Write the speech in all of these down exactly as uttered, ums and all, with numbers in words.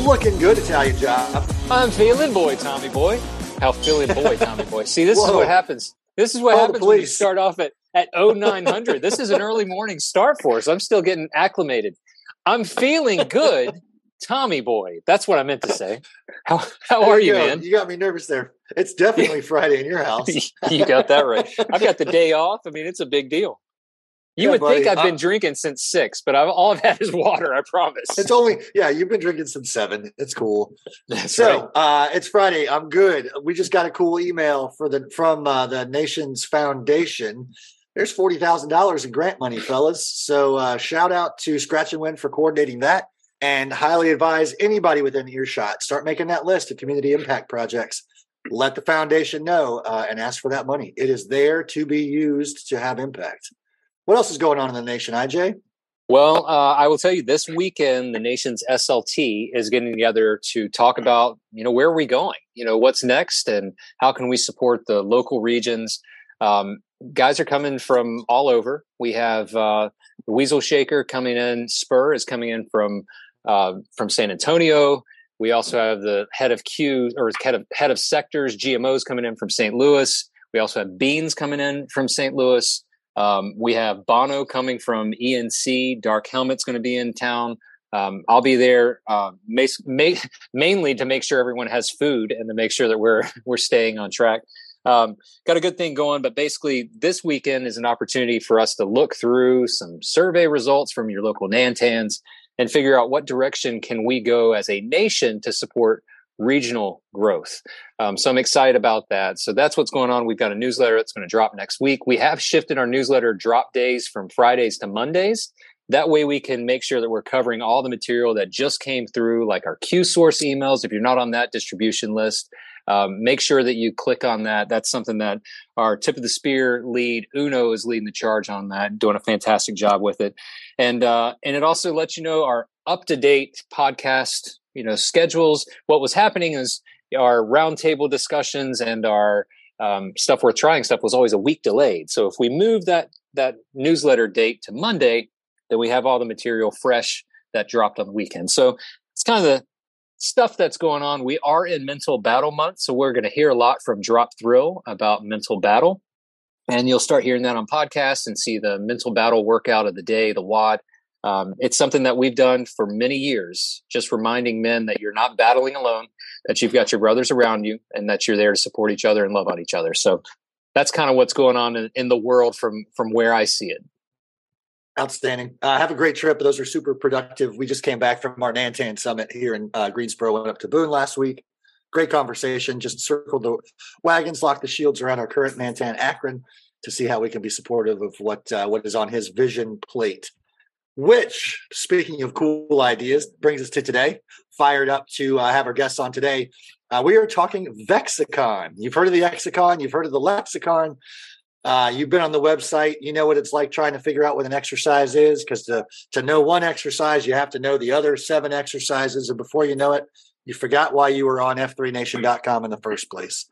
Looking good, Italian Job. I'm feeling boy, Tommy boy. How feeling boy, Tommy boy. See, this Whoa. is what happens. This is what Call happens when you start off at, at oh nine hundred. This is an early morning start for us. I'm still getting acclimated. I'm feeling good, Tommy boy. That's what I meant to say. How, how are you, you man? You got me nervous there. It's definitely Friday in your house. You got that right. I've got the day off. I mean, it's a big deal. You yeah, would buddy, think I've been I'm, drinking since six, but I've, all I've had is water, I promise. It's only, yeah, you've been drinking since seven. It's cool. That's so right. uh, it's Friday. I'm good. We just got a cool email for the from uh, the Nation's Foundation. There's forty thousand dollars in grant money, fellas. So uh, shout out to Scratch and Win for coordinating that, and highly advise anybody within earshot, start making that list of community impact projects. Let the foundation know uh, and ask for that money. It is there to be used to have impact. What else is going on in the nation, I J? Well, uh, I will tell you, this weekend, the nation's S L T is getting together to talk about, you know, where are we going? You know, what's next and how can we support the local regions? Um, guys are coming from all over. We have uh, the Weasel Shaker coming in. Spur is coming in from uh, from San Antonio. We also have the head of Q or head of, head of sectors, G M Os, coming in from Saint Louis. We also have Beans coming in from Saint Louis. Um, we have Bono coming from E N C. Dark Helmet's going to be in town. Um, I'll be there uh, ma- ma- mainly to make sure everyone has food and to make sure that we're we're staying on track. Um, got a good thing going, but basically this weekend is an opportunity for us to look through some survey results from your local Nantans and figure out what direction can we go as a nation to support regional growth. Um, so I'm excited about that. So that's what's going on. We've got a newsletter that's going to drop next week. We have shifted our newsletter drop days from Fridays to Mondays. That way we can make sure that we're covering all the material that just came through, like our QSource emails. If you're not on that distribution list, um, make sure that you click on that. That's something that our tip of the spear lead, Uno, is leading the charge on that, doing a fantastic job with it. And, uh, and it also lets you know our up-to-date podcast you know, schedules. What was happening is our roundtable discussions and our um, stuff worth trying stuff was always a week delayed. So if we move that that newsletter date to Monday, then we have all the material fresh that dropped on the weekend. So it's kind of the stuff that's going on. We are in Mental Battle Month, so we're going to hear a lot from Drop Thrill about mental battle. And you'll start hearing that on podcasts and see the mental battle workout of the day, the W O D. Um, it's something that we've done for many years, just reminding men that you're not battling alone, that you've got your brothers around you, and that you're there to support each other and love on each other. So that's kind of what's going on in, in the world from from where I see it. Outstanding. Uh, have a great trip. Those are super productive. We just came back from our Nantan Summit here in uh, Greensboro, went up to Boone last week. Great conversation. Just circled the wagons, locked the shields around our current Nantan Akron to see how we can be supportive of what uh, what is on his vision plate. Which, speaking of cool ideas, brings us to today. Fired up to uh, have our guests on today. Uh, we are talking Vexicon. You've heard of the Exicon. You've heard of the Lexicon. Uh, you've been on the website. You know what it's like trying to figure out what an exercise is, because to, to know one exercise, you have to know the other seven exercises. And before you know it, you forgot why you were on F three nation dot com in the first place.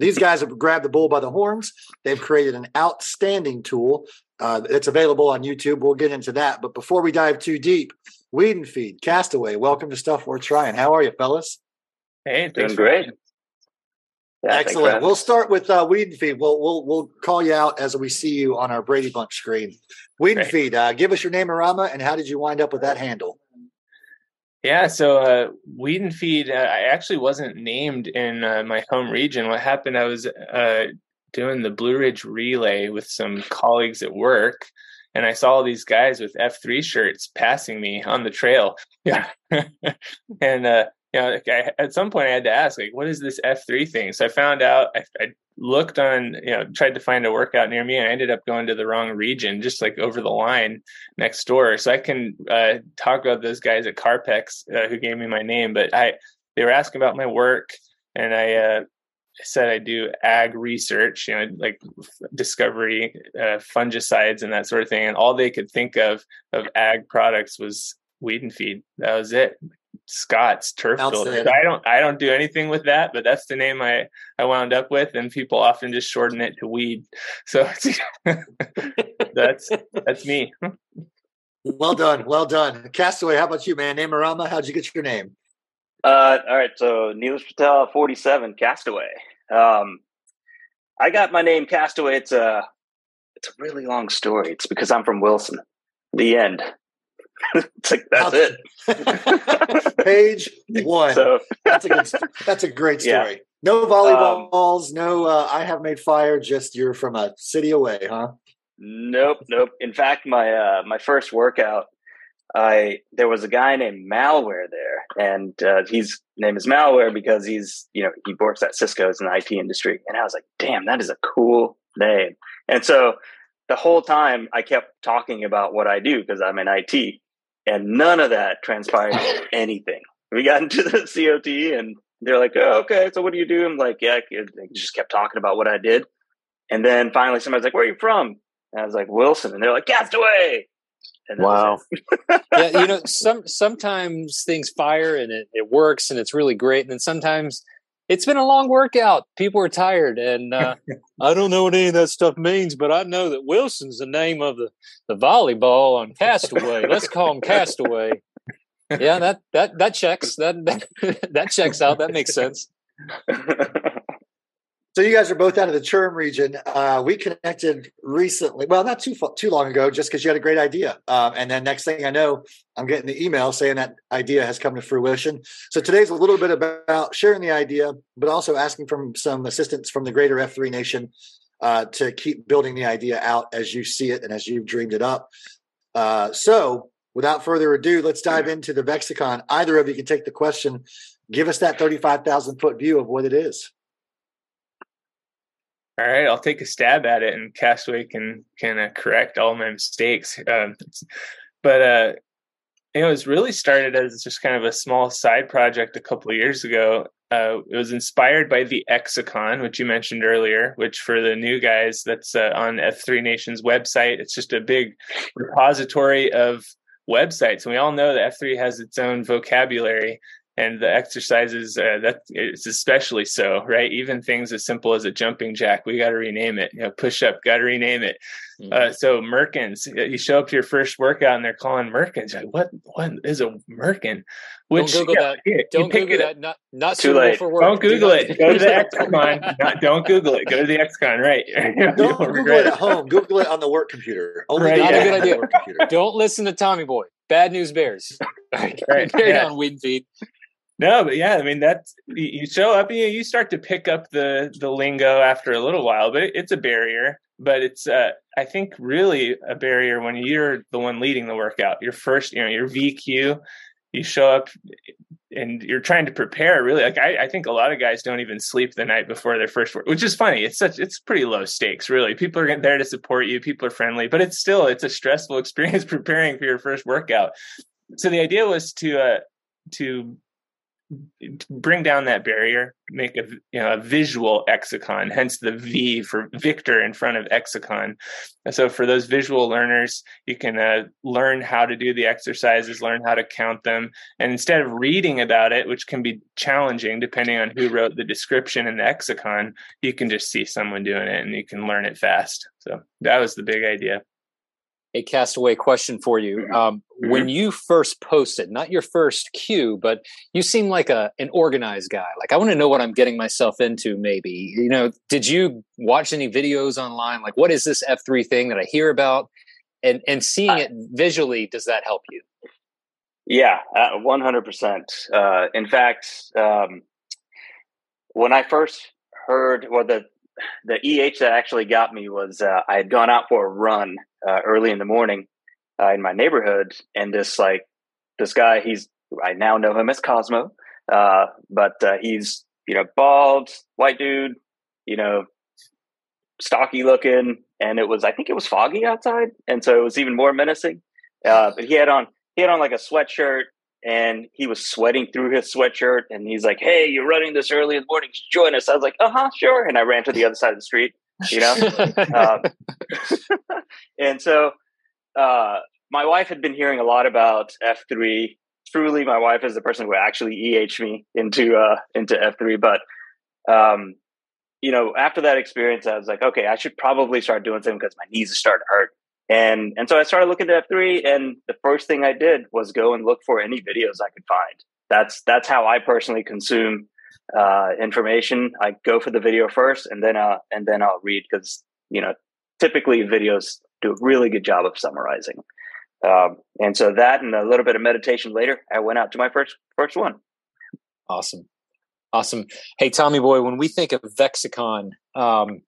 These guys have grabbed the bull by the horns. They've created an outstanding tool. Uh, it's available on YouTube. We'll get into that. But before we dive too deep, Weed and Feed, Castaway, welcome to Stuff We're Trying. How are you, fellas? Hey, doing great. Yeah, excellent. We'll start with uh, Weed and Feed. We'll we'll we'll call you out as we see you on our Brady Bunch screen. Weed and Feed, uh, give us your name-a-rama and how did you wind up with that handle? Yeah, so uh, Weed and Feed, uh, I actually wasn't named in uh, my home region. What happened? I was uh, doing the Blue Ridge Relay with some colleagues at work, and I saw all these guys with F three shirts passing me on the trail. Yeah, and. Uh, You know, I, at some point I had to ask, like, what is this F three thing? So I found out, I, I looked on, you know, tried to find a workout near me, and I ended up going to the wrong region, just like over the line next door. So I can uh, talk about those guys at Carpex uh, who gave me my name, but I they were asking about my work, and I uh, said I do ag research, you know, like discovery, uh, fungicides, and that sort of thing. And all they could think of of ag products was Weed and Feed. That was it. Scott's turf filter. I don't I don't do anything with that, but that's the name I, I wound up with, and people often just shorten it to Weed. So that's that's me. Well done, well done. Castaway, how about you, man? Name-a-rama, how'd you get your name? Uh all right, so Neelish Patel forty-seven, Castaway. Um I got my name Castaway. It's a it's a really long story. It's because I'm from Wilson. The end. It's like, that's it. Page one. So. That's a good. That's a great story. Yeah. No volleyballs. Um, no, uh, I have made fire. Just you're from a city away, huh? Nope, nope. In fact, my uh, my first workout, I there was a guy named Malware there, and uh, his name is Malware because he's you know he works at Cisco's in the I T industry, and I was like, damn, that is a cool name. And so the whole time I kept talking about what I do because I'm in I T. And none of that transpired anything. We got into the C O T, and they're like, oh, okay, so what do you do? I'm like, yeah, I just kept talking about what I did. And then finally somebody's like, where are you from? And I was like, Wilson. And they're like, Castaway. And wow. Yeah, you know, some sometimes things fire, and it, it works, and it's really great. And then sometimes it's been a long workout. People are tired, and uh, I don't know what any of that stuff means, but I know that Wilson's the name of the, the volleyball on Castaway. Let's call him Castaway. Yeah, that that that checks. That that, that checks out. That makes sense. So you guys are both out of the Charm region. Uh, we connected recently. Well, not too too long ago, just because you had a great idea. Um, and then next thing I know, I'm getting the email saying that idea has come to fruition. So today's a little bit about sharing the idea, but also asking for some assistance from the greater F three Nation uh, to keep building the idea out as you see it and as you've dreamed it up. Uh, so without further ado, let's dive into the Vexicon. Either of you can take the question. Give us that thirty-five thousand foot view of what it is. All right, I'll take a stab at it, and Castaway can can uh, correct all my mistakes. Um, but uh, you know, it was really started as just kind of a small side project a couple of years ago. Uh, it was inspired by the Exicon, which you mentioned earlier, which for the new guys, that's uh, on F three Nation's website. It's just a big repository of websites, and we all know that F three has its own vocabulary. And the exercises, uh, that it's especially so, right? Even things as simple as a jumping jack, we got to rename it. You know, push up, got to rename it. Mm-hmm. Uh, so Merkins, you show up to your first workout and they're calling Merkins. Like, what? What is a Merkin? Which don't Google yeah, that. Don't Google that. Not, not suitable for work. Don't Google it. Go to the Exicon. Not, don't Google it. Go to the Exicon. Right. Don't Google it at home. Google it on the work computer. Only right, not yeah. a good idea. Work computer. Don't listen to Tommy Boy. Bad news bears. Right. Carry yeah. on, Weed and Feed. No, but yeah, I mean, that's, you show up and you start to pick up the, the lingo after a little while, but it's a barrier. But it's, uh, I think, really a barrier when you're the one leading the workout. Your first, you know, your V Q, you show up and you're trying to prepare, really. Like, I, I think a lot of guys don't even sleep the night before their first work, which is funny. It's such, it's pretty low stakes, really. People are there to support you. People are friendly, but it's still, it's a stressful experience preparing for your first workout. So the idea was to, uh, to, bring down that barrier, make a you know a visual Exicon, hence the V for Victor in front of Exicon. And so for those visual learners, you can uh, learn how to do the exercises, learn how to count them. And instead of reading about it, which can be challenging depending on who wrote the description in the Exicon, you can just see someone doing it and you can learn it fast. So that was the big idea. a castaway question for you. Um, mm-hmm. When you first posted, not your first queue, but you seem like a an organized guy. Like, I want to know what I'm getting myself into, maybe. You know, did you watch any videos online? Like, what is this F three thing that I hear about? And and seeing I, it visually, does that help you? Yeah, uh, one hundred percent. Uh, in fact, um, when I first heard, well, the, the E H that actually got me was uh, I had gone out for a run uh, early in the morning uh, in my neighborhood, and this like this guy, he's I now know him as Cosmo, uh, but uh, he's you know bald, white dude, you know stocky looking, and it was I think it was foggy outside, and so it was even more menacing. Uh, but he had on he had on like a sweatshirt, and he was sweating through his sweatshirt, and he's like, "Hey, you're running this early in the morning, join us." I was like, uh-huh, sure. And I ran to the other side of the street, you know? um, and so uh, my wife had been hearing a lot about F three. Truly, my wife is the person who actually E H'd me into, uh, into F three. But, um, you know, after that experience, I was like, okay, I should probably start doing something because my knees are starting to hurt. And and so I started looking at F three, and the first thing I did was go and look for any videos I could find. That's that's how I personally consume uh, information. I go for the video first, and then uh and then I'll read, because you know typically videos do a really good job of summarizing. Um, and so that, and a little bit of meditation later, I went out to my first first one. Awesome, awesome. Hey Tommy boy, when we think of Vexicon, um,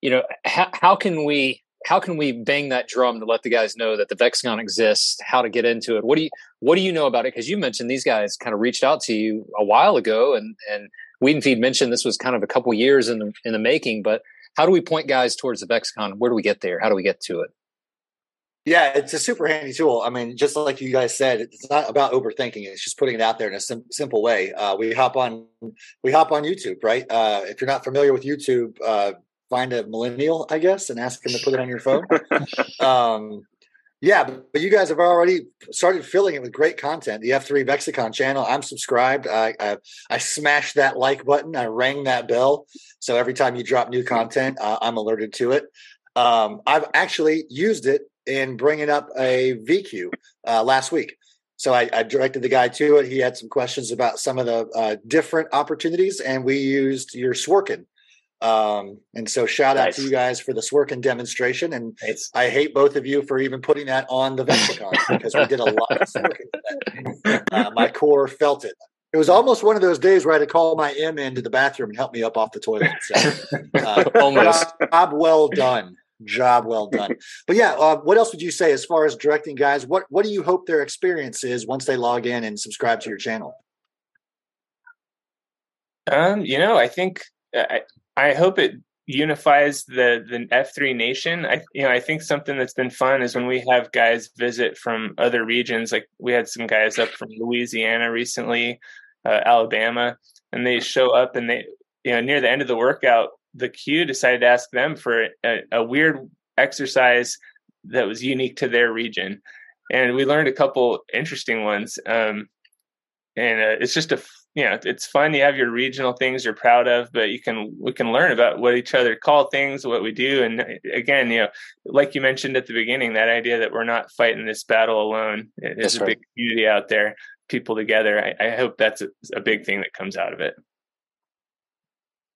you know how how can we How can we bang that drum to let the guys know that the Vexicon exists, how to get into it? What do you what do you know about it? Because you mentioned these guys kind of reached out to you a while ago, and, and Weed and Feed mentioned this was kind of a couple years in the in the making, but how do we point guys towards the Vexicon? Where do we get there? How do we get to it? Yeah, it's a super handy tool. I mean, just like you guys said, it's not about overthinking. It's just putting it out there in a sim- simple way. Uh, we hop on we hop on YouTube, right? Uh, if you're not familiar with YouTube, uh, find a millennial, I guess, and ask them to put it on your phone. um, yeah, but, but you guys have already started filling it with great content. The F three Vexicon channel, I'm subscribed. I, I I smashed that like button. I rang that bell. So every time you drop new content, uh, I'm alerted to it. Um, I've actually used it in bringing up a V Q uh, last week. So I, I directed the guy to it. He had some questions about some of the uh, different opportunities, and we used your Sworkin. Um, and so shout nice. out to you guys for the Sworkin demonstration. And nice. I hate both of you for even putting that on the Vexicon because we did a lot of Sworkin. Uh, my core felt it. It was almost one of those days where I had to call my M into the bathroom and help me up off the toilet. So, uh, almost. Job well done. Job well done. But yeah, uh, what else would you say as far as directing guys? What, what do you hope their experience is once they log in and subscribe to your channel? Um, you know, I think I, I hope it unifies the, the F three Nation. I you know I think something that's been fun is when we have guys visit from other regions. Like we had some guys up from Louisiana recently, uh, Alabama, and they show up and they you know near the end of the workout, the queue decided to ask them for a, a weird exercise that was unique to their region, and we learned a couple interesting ones. Um, and uh, it's just a You know, it's fun. You have your regional things you're proud of, but you can we can learn about what each other call things, what we do, and again, you know, like you mentioned at the beginning, that idea that we're not fighting this battle alone. There's a right. big community out there, people together. I, I hope that's a, a big thing that comes out of it.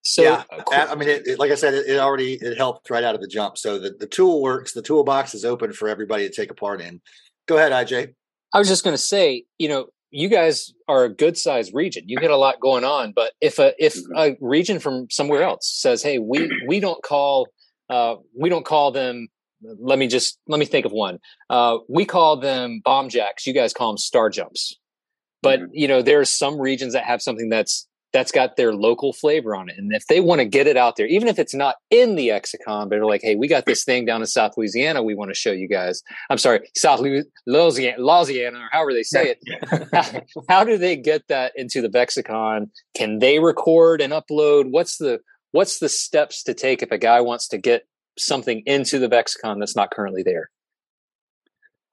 So, yeah, cool. I mean, it, it, like I said, it, it already it helped right out of the jump. So the, the tool works. The toolbox is open for everybody to take a part in. Go ahead, I J. I was just going to say, you know. You guys are a good sized region. You get a lot going on, but if a if a region from somewhere else says, "Hey, we we don't call uh, we don't call them," let me just let me think of one. Uh, we call them bomb jacks. You guys call them star jumps. But mm-hmm. you know, there are some regions that have something that's that's got their local flavor on it, and if they want to get it out there, even if it's not in the Exicon, but they're like, "Hey, we got this thing down in South Louisiana. We want to show you guys." I'm sorry, South Louisiana, Louisiana, or however they say it. how, how do they get that into the Vexicon? Can they record and upload? What's the what's the steps to take if a guy wants to get something into the Vexicon that's not currently there?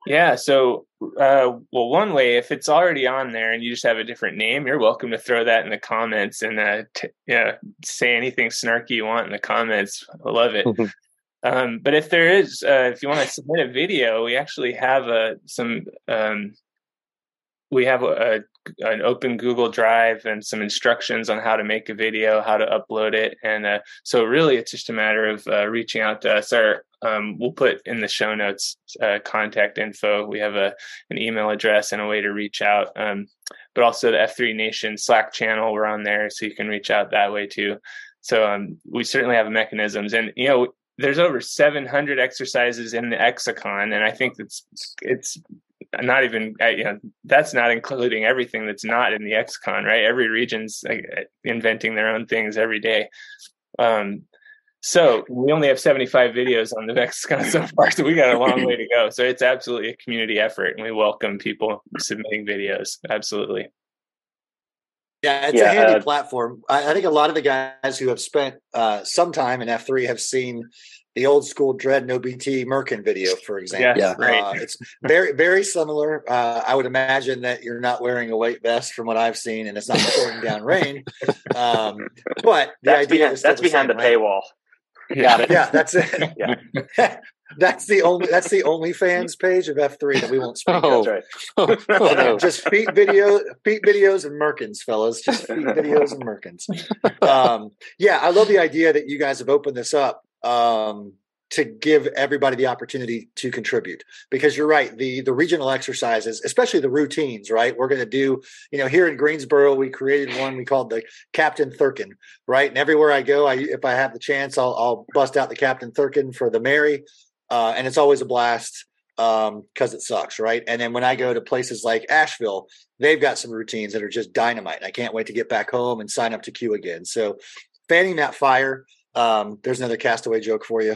Yeah, so, uh, well, one way, if it's already on there and you just have a different name, you're welcome to throw that in the comments and uh, t- yeah, say anything snarky you want in the comments. I love it. Um, but if there is, uh, if you want to submit a video, we actually have a, some, um, we have a, a, an open Google Drive and some instructions on how to make a video, how to upload it. And uh, so really, it's just a matter of uh, reaching out to us. Or um, we'll put in the show notes uh, contact info. We have a an email address and a way to reach out. Um, but also the F three Nation Slack channel, we're on there, so you can reach out that way too. So um, we certainly have mechanisms. And, you know, there's over seven hundred exercises in the Exicon, and I think that's it's not even, you know, that's not including everything that's not in the Exicon, right? Every region's like inventing their own things every day. Um, so we only have seventy-five videos on the Vexicon so far, so we got a long way to go. So it's absolutely a community effort, and we welcome people submitting videos. Absolutely. Yeah, it's yeah, a handy uh, platform. I, I think a lot of the guys who have spent uh, some time in F three have seen the old school Dread NoBT Merkin video, for example. Yeah, yeah. Right. Uh, it's very, very similar. Uh, I would imagine that you're not wearing a weight vest from what I've seen, and it's not pouring down rain. Um, but the that's idea behind, is that's the behind same, the right? paywall. Yeah. Got it. Yeah, that's it. Yeah. That's the only that's the OnlyFans page of F three that we won't speak oh, of. That's right. Oh, oh, no. Just feet video, feet videos and Merkins, fellas. Just feet videos and Merkins. Um, yeah, I love the idea that you guys have opened this up um, to give everybody the opportunity to contribute. Because you're right, the the regional exercises, especially the routines, right? We're going to do, you know, here in Greensboro, we created one we called the Captain Thurkin, right? And everywhere I go, I if I have the chance, I'll, I'll bust out the Captain Thurkin for the Mary. Uh, and it's always a blast um, because it sucks, right? And then when I go to places like Asheville, they've got some routines that are just dynamite. I can't wait to get back home and sign up to Q again. So fanning that fire, um, there's another Castaway joke for you.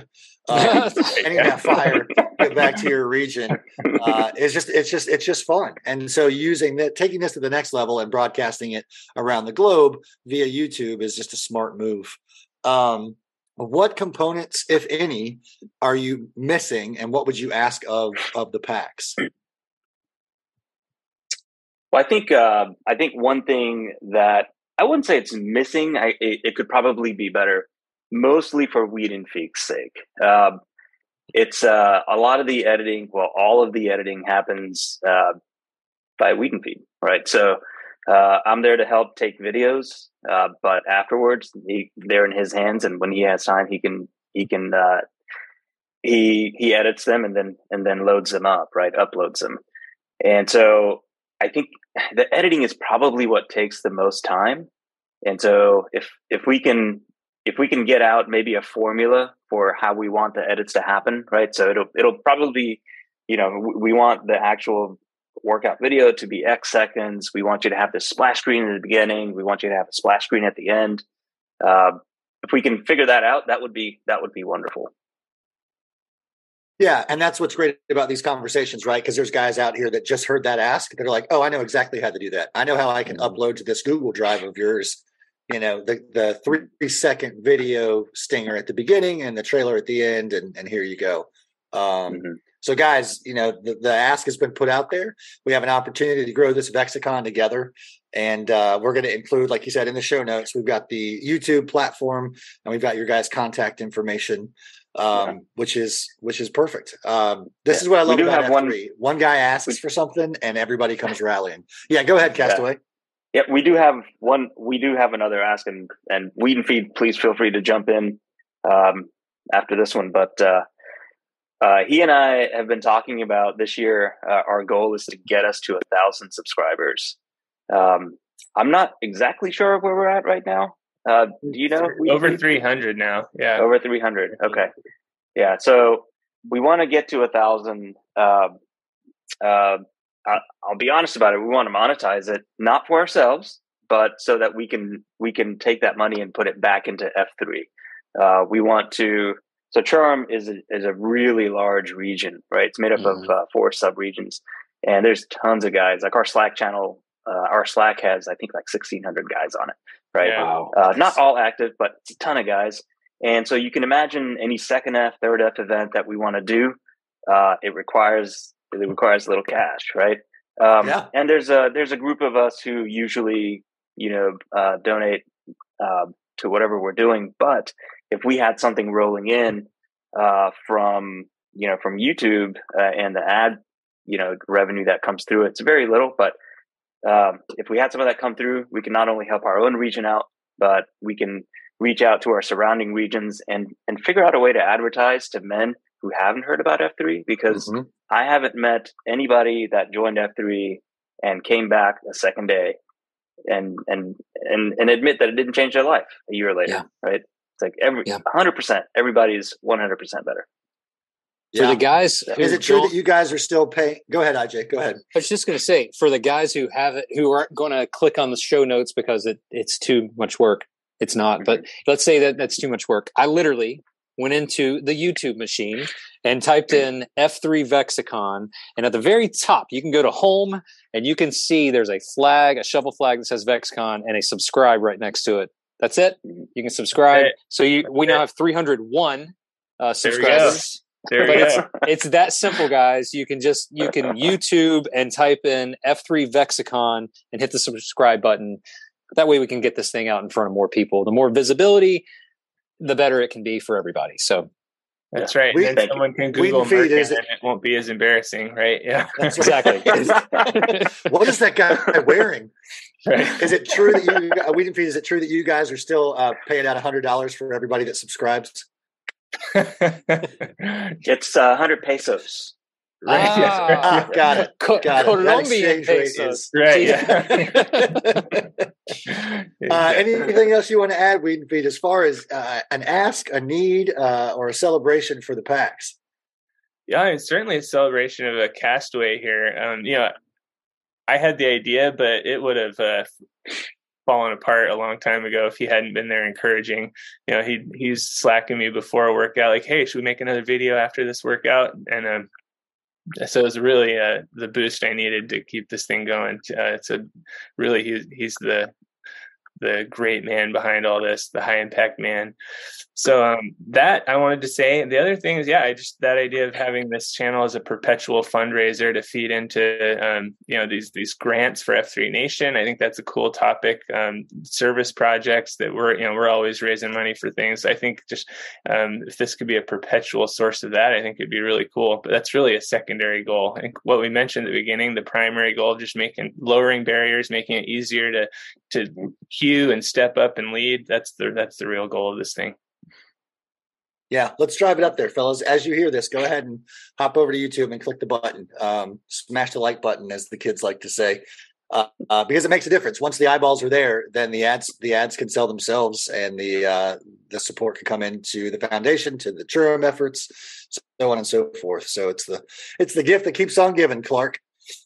Um, fanning that fire, get back to your region. Uh, it's just, it's just, it's just fun. And so using that, taking this to the next level and broadcasting it around the globe via YouTube is just a smart move. Um, What components, if any, are you missing, and what would you ask of of the packs? Well, I think uh, I think one thing that I wouldn't say it's missing. I, it, it could probably be better, mostly for Weed and Feek's sake. Uh, it's uh, a lot of the editing. Well, all of the editing happens uh, by Weed and Feek, right? So uh, I'm there to help take videos. Uh, but afterwards, he, they're in his hands, and when he has time, he can he can uh, he he edits them and then and then loads them up, right? Uploads them, and so I think the editing is probably what takes the most time. And so if if we can if we can get out maybe a formula for how we want the edits to happen, right? So it'll it'll probably, you know, we want the actual workout video to be X seconds. We want you to have this splash screen at the beginning. We want you to have a splash screen at the end. Uh, if we can figure that out, that would be that would be wonderful. Yeah, and that's what's great about these conversations, right? Because there's guys out here that just heard that ask. They're like, "Oh, I know exactly how to do that. I know how I can upload to this Google Drive of yours." You know, the the three second video stinger at the beginning and the trailer at the end, and and here you go. Um, mm-hmm. So guys, you know, the, the ask has been put out there. We have an opportunity to grow this Vexicon together. And uh, we're going to include, like you said, in the show notes, we've got the YouTube platform and we've got your guys' contact information, um, yeah. which is which is perfect. Um, this yeah. is what I love about F three. One, one guy asks for something and everybody comes rallying. Yeah, go ahead, Castaway. Yeah, yeah we do have one. We do have another ask, and, and Weed and Feed, please feel free to jump in um, after this one. But uh Uh, he and I have been talking about this year. Uh, our goal is to get us to a thousand subscribers. Um, I'm not exactly sure where we're at right now. Uh, do you know? Over three hundred now. Yeah. Over three hundred. Okay. Yeah. So we want to get to a thousand. Uh, uh, I'll be honest about it. We want to monetize it, not for ourselves, but so that we can, we can take that money and put it back into F three. Uh, we want to, So Charm is a, is a really large region, right? It's made up mm-hmm. of uh, four sub-regions, and there's tons of guys. Like our Slack channel, uh, our Slack has, I think, like sixteen hundred guys on it, right? Wow. Uh, not all active, but it's a ton of guys. And so you can imagine any second F, third F event that we want to do, uh, it requires it requires a little cash, right? Um, yeah. And there's a there's a group of us who usually, you know, uh, donate uh, to whatever we're doing, but if we had something rolling in, uh, from, you know, from YouTube uh, and the ad, you know, revenue that comes through. It's very little, but um, if we had some of that come through, we can not only help our own region out, but we can reach out to our surrounding regions and, and figure out a way to advertise to men who haven't heard about F three, because mm-hmm. I haven't met anybody that joined F three and came back a second day and, and, and, and admit that it didn't change their life a year later. Yeah. Right. It's like every yeah. one hundred percent, everybody's one hundred percent better. For yeah. the guys, yeah. is it true that you guys are still paying? Go ahead, I J. Go ahead. I was just going to say, for the guys who have it, who aren't going to click on the show notes because it, it's too much work. It's not, but let's say that that's too much work. I literally went into the YouTube machine and typed in F three Vexicon. And at the very top, you can go to home and you can see there's a flag, a shovel flag that says Vexicon and a subscribe right next to it. That's it. You can subscribe. Okay. So you, we now have three hundred one uh, subscribers. There but it's, it's that simple, guys. You can just, you can YouTube and type in F three Vexicon and hit the subscribe button. That way we can get this thing out in front of more people. The more visibility, the better it can be for everybody. So that's yeah. right. We, then someone you. Can Google Merkin and it won't be as embarrassing, right? Yeah, that's exactly. What is that guy wearing? Right. Is it true that you, Weed and Feed, is it true that you guys are still uh, paying out one hundred dollars for everybody that subscribes? It's uh, one hundred pesos. Right. Ah, yes, right. ah, got it. Co- got Colombian it. Pesos. Right. Yeah. uh, anything else you want to add, Weed and Feed, as far as uh, an ask, a need, uh, or a celebration for the packs? Yeah, I mean, certainly a celebration of a castaway here. Um, you know, I had the idea, but it would have uh, fallen apart a long time ago if he hadn't been there encouraging. You know, he he's slacking me before a workout, like, "Hey, should we make another video after this workout?" And um. So it was really uh, the boost I needed to keep this thing going. Uh, it's a really he's he's the the great man behind all this, the high impact man. So um, that I wanted to say. The other thing is, yeah, I just that idea of having this channel as a perpetual fundraiser to feed into um, you know these these grants for F three Nation. I think that's a cool topic. Um, service projects that we're you know we're always raising money for things. I think just um, if this could be a perpetual source of that, I think it'd be really cool. But that's really a secondary goal. I think what we mentioned at the beginning, the primary goal, just making lowering barriers, making it easier to to queue and step up and lead. That's the that's the real goal of this thing. Yeah, let's drive it up there, fellas. As you hear this, go ahead and hop over to YouTube and click the button. Um, smash the like button, as the kids like to say, uh, uh, because it makes a difference. Once the eyeballs are there, then the ads the ads can sell themselves, and the uh, the support can come into the foundation, to the Churrum efforts, so on and so forth. So it's the it's the gift that keeps on giving, Clark.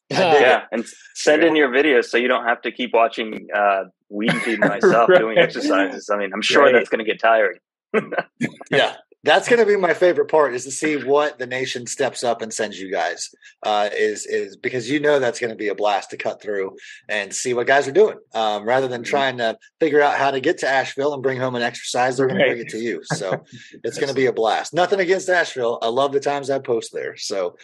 Yeah, and send in your videos so you don't have to keep watching uh, Weed and Feed myself right. doing exercises. I mean, I'm sure right. that's going to get tiring. Yeah. That's going to be my favorite part, is to see what the nation steps up and sends you guys, uh, is is because you know that's going to be a blast to cut through and see what guys are doing. Um, rather than trying to figure out how to get to Asheville and bring home an exercise, they're going to bring it to you. So it's going to be a blast. Nothing against Asheville. I love the times I post there. So,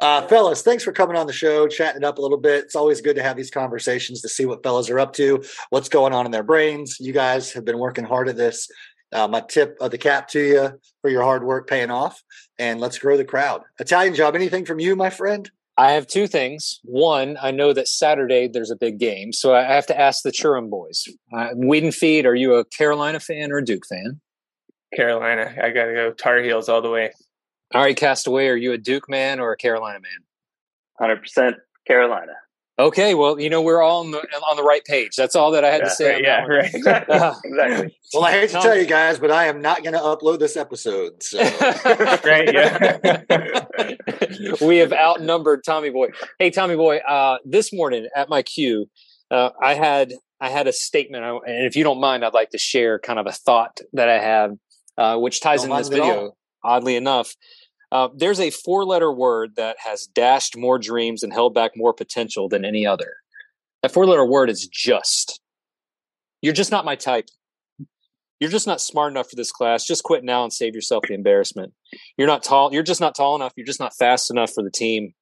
uh, fellas, thanks for coming on the show, chatting it up a little bit. It's always good to have these conversations to see what fellas are up to, what's going on in their brains. You guys have been working hard at this. Uh, my tip of the cap to you for your hard work paying off, and let's grow the crowd. Italian Job, anything from you, my friend? I have two things. One, I know that Saturday there's a big game, so I have to ask the Churrum boys. Uh, Weed and Feed, are you a Carolina fan or a Duke fan? Carolina. I got to go Tar Heels all the way. All right, Castaway, are you a Duke man or a Carolina man? one hundred percent Carolina. Okay, well, you know, we're all on the, on the right page. That's all that I had yeah, to say. Right, yeah, right. Exactly. Uh, exactly. Well, I hate to tell you guys, but I am not going to upload this episode. So. Right, yeah. We have outnumbered Tommy Boy. Hey, Tommy Boy, uh, this morning at my queue, uh, I had I had a statement, I, and if you don't mind, I'd like to share kind of a thought that I have, uh, which ties into this video, oddly enough. Uh, there's a four-letter word that has dashed more dreams and held back more potential than any other. That four-letter word is just. You're just not my type. You're just not smart enough for this class. Just quit now and save yourself the embarrassment. You're not tall. You're just not tall enough. You're just not fast enough for the team.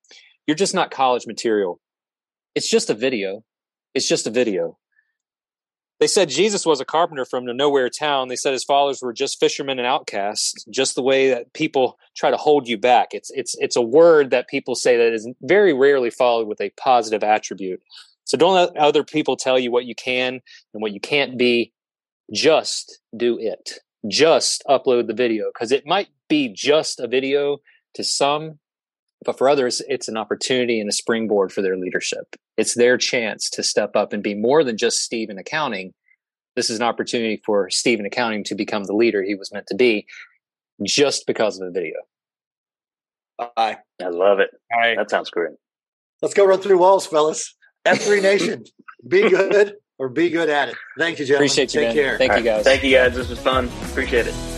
You're just not college material. It's just a video. It's just a video. They said Jesus was a carpenter from a nowhere town. They said his followers were just fishermen and outcasts, just the way that people try to hold you back. It's it's it's a word that people say that is very rarely followed with a positive attribute. So don't let other people tell you what you can and what you can't be. Just do it. Just upload the video, because it might be just a video to some, but for others, it's an opportunity and a springboard for their leadership. It's their chance to step up and be more than just Steve in accounting. This is an opportunity for Steve in accounting to become the leader he was meant to be just because of a video. Bye. I love it. All right. That sounds great. Let's go run through walls, fellas. F three Nation, be good or be good at it. Thank you, gentlemen. Appreciate you, Take man. Care. Thank All you, guys. Right. Thank you, guys. This was fun. Appreciate it.